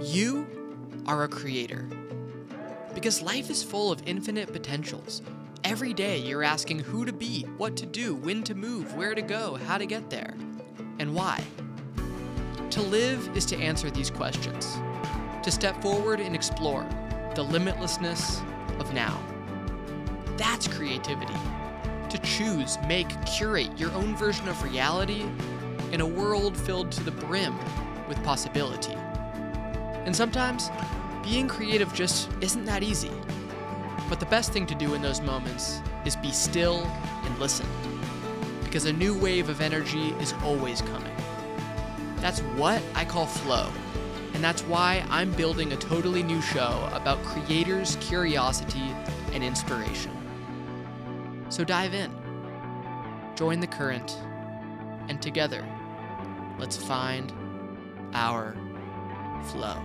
You are a creator. Because life is full of infinite potentials. Every day you're asking who to be, what to do, when to move, where to go, how to get there, and why. To live is to answer these questions. To step forward and explore the limitlessness of now. That's creativity. To choose, make, curate your own version of reality in a world filled to the brim with possibility. And sometimes, being creative just isn't that easy. But the best thing to do in those moments is be still and listen, because a new wave of energy is always coming. That's what I call flow, and that's why I'm building a totally new show about creators, curiosity, and inspiration. So dive in, join the current, and together, let's find our flow.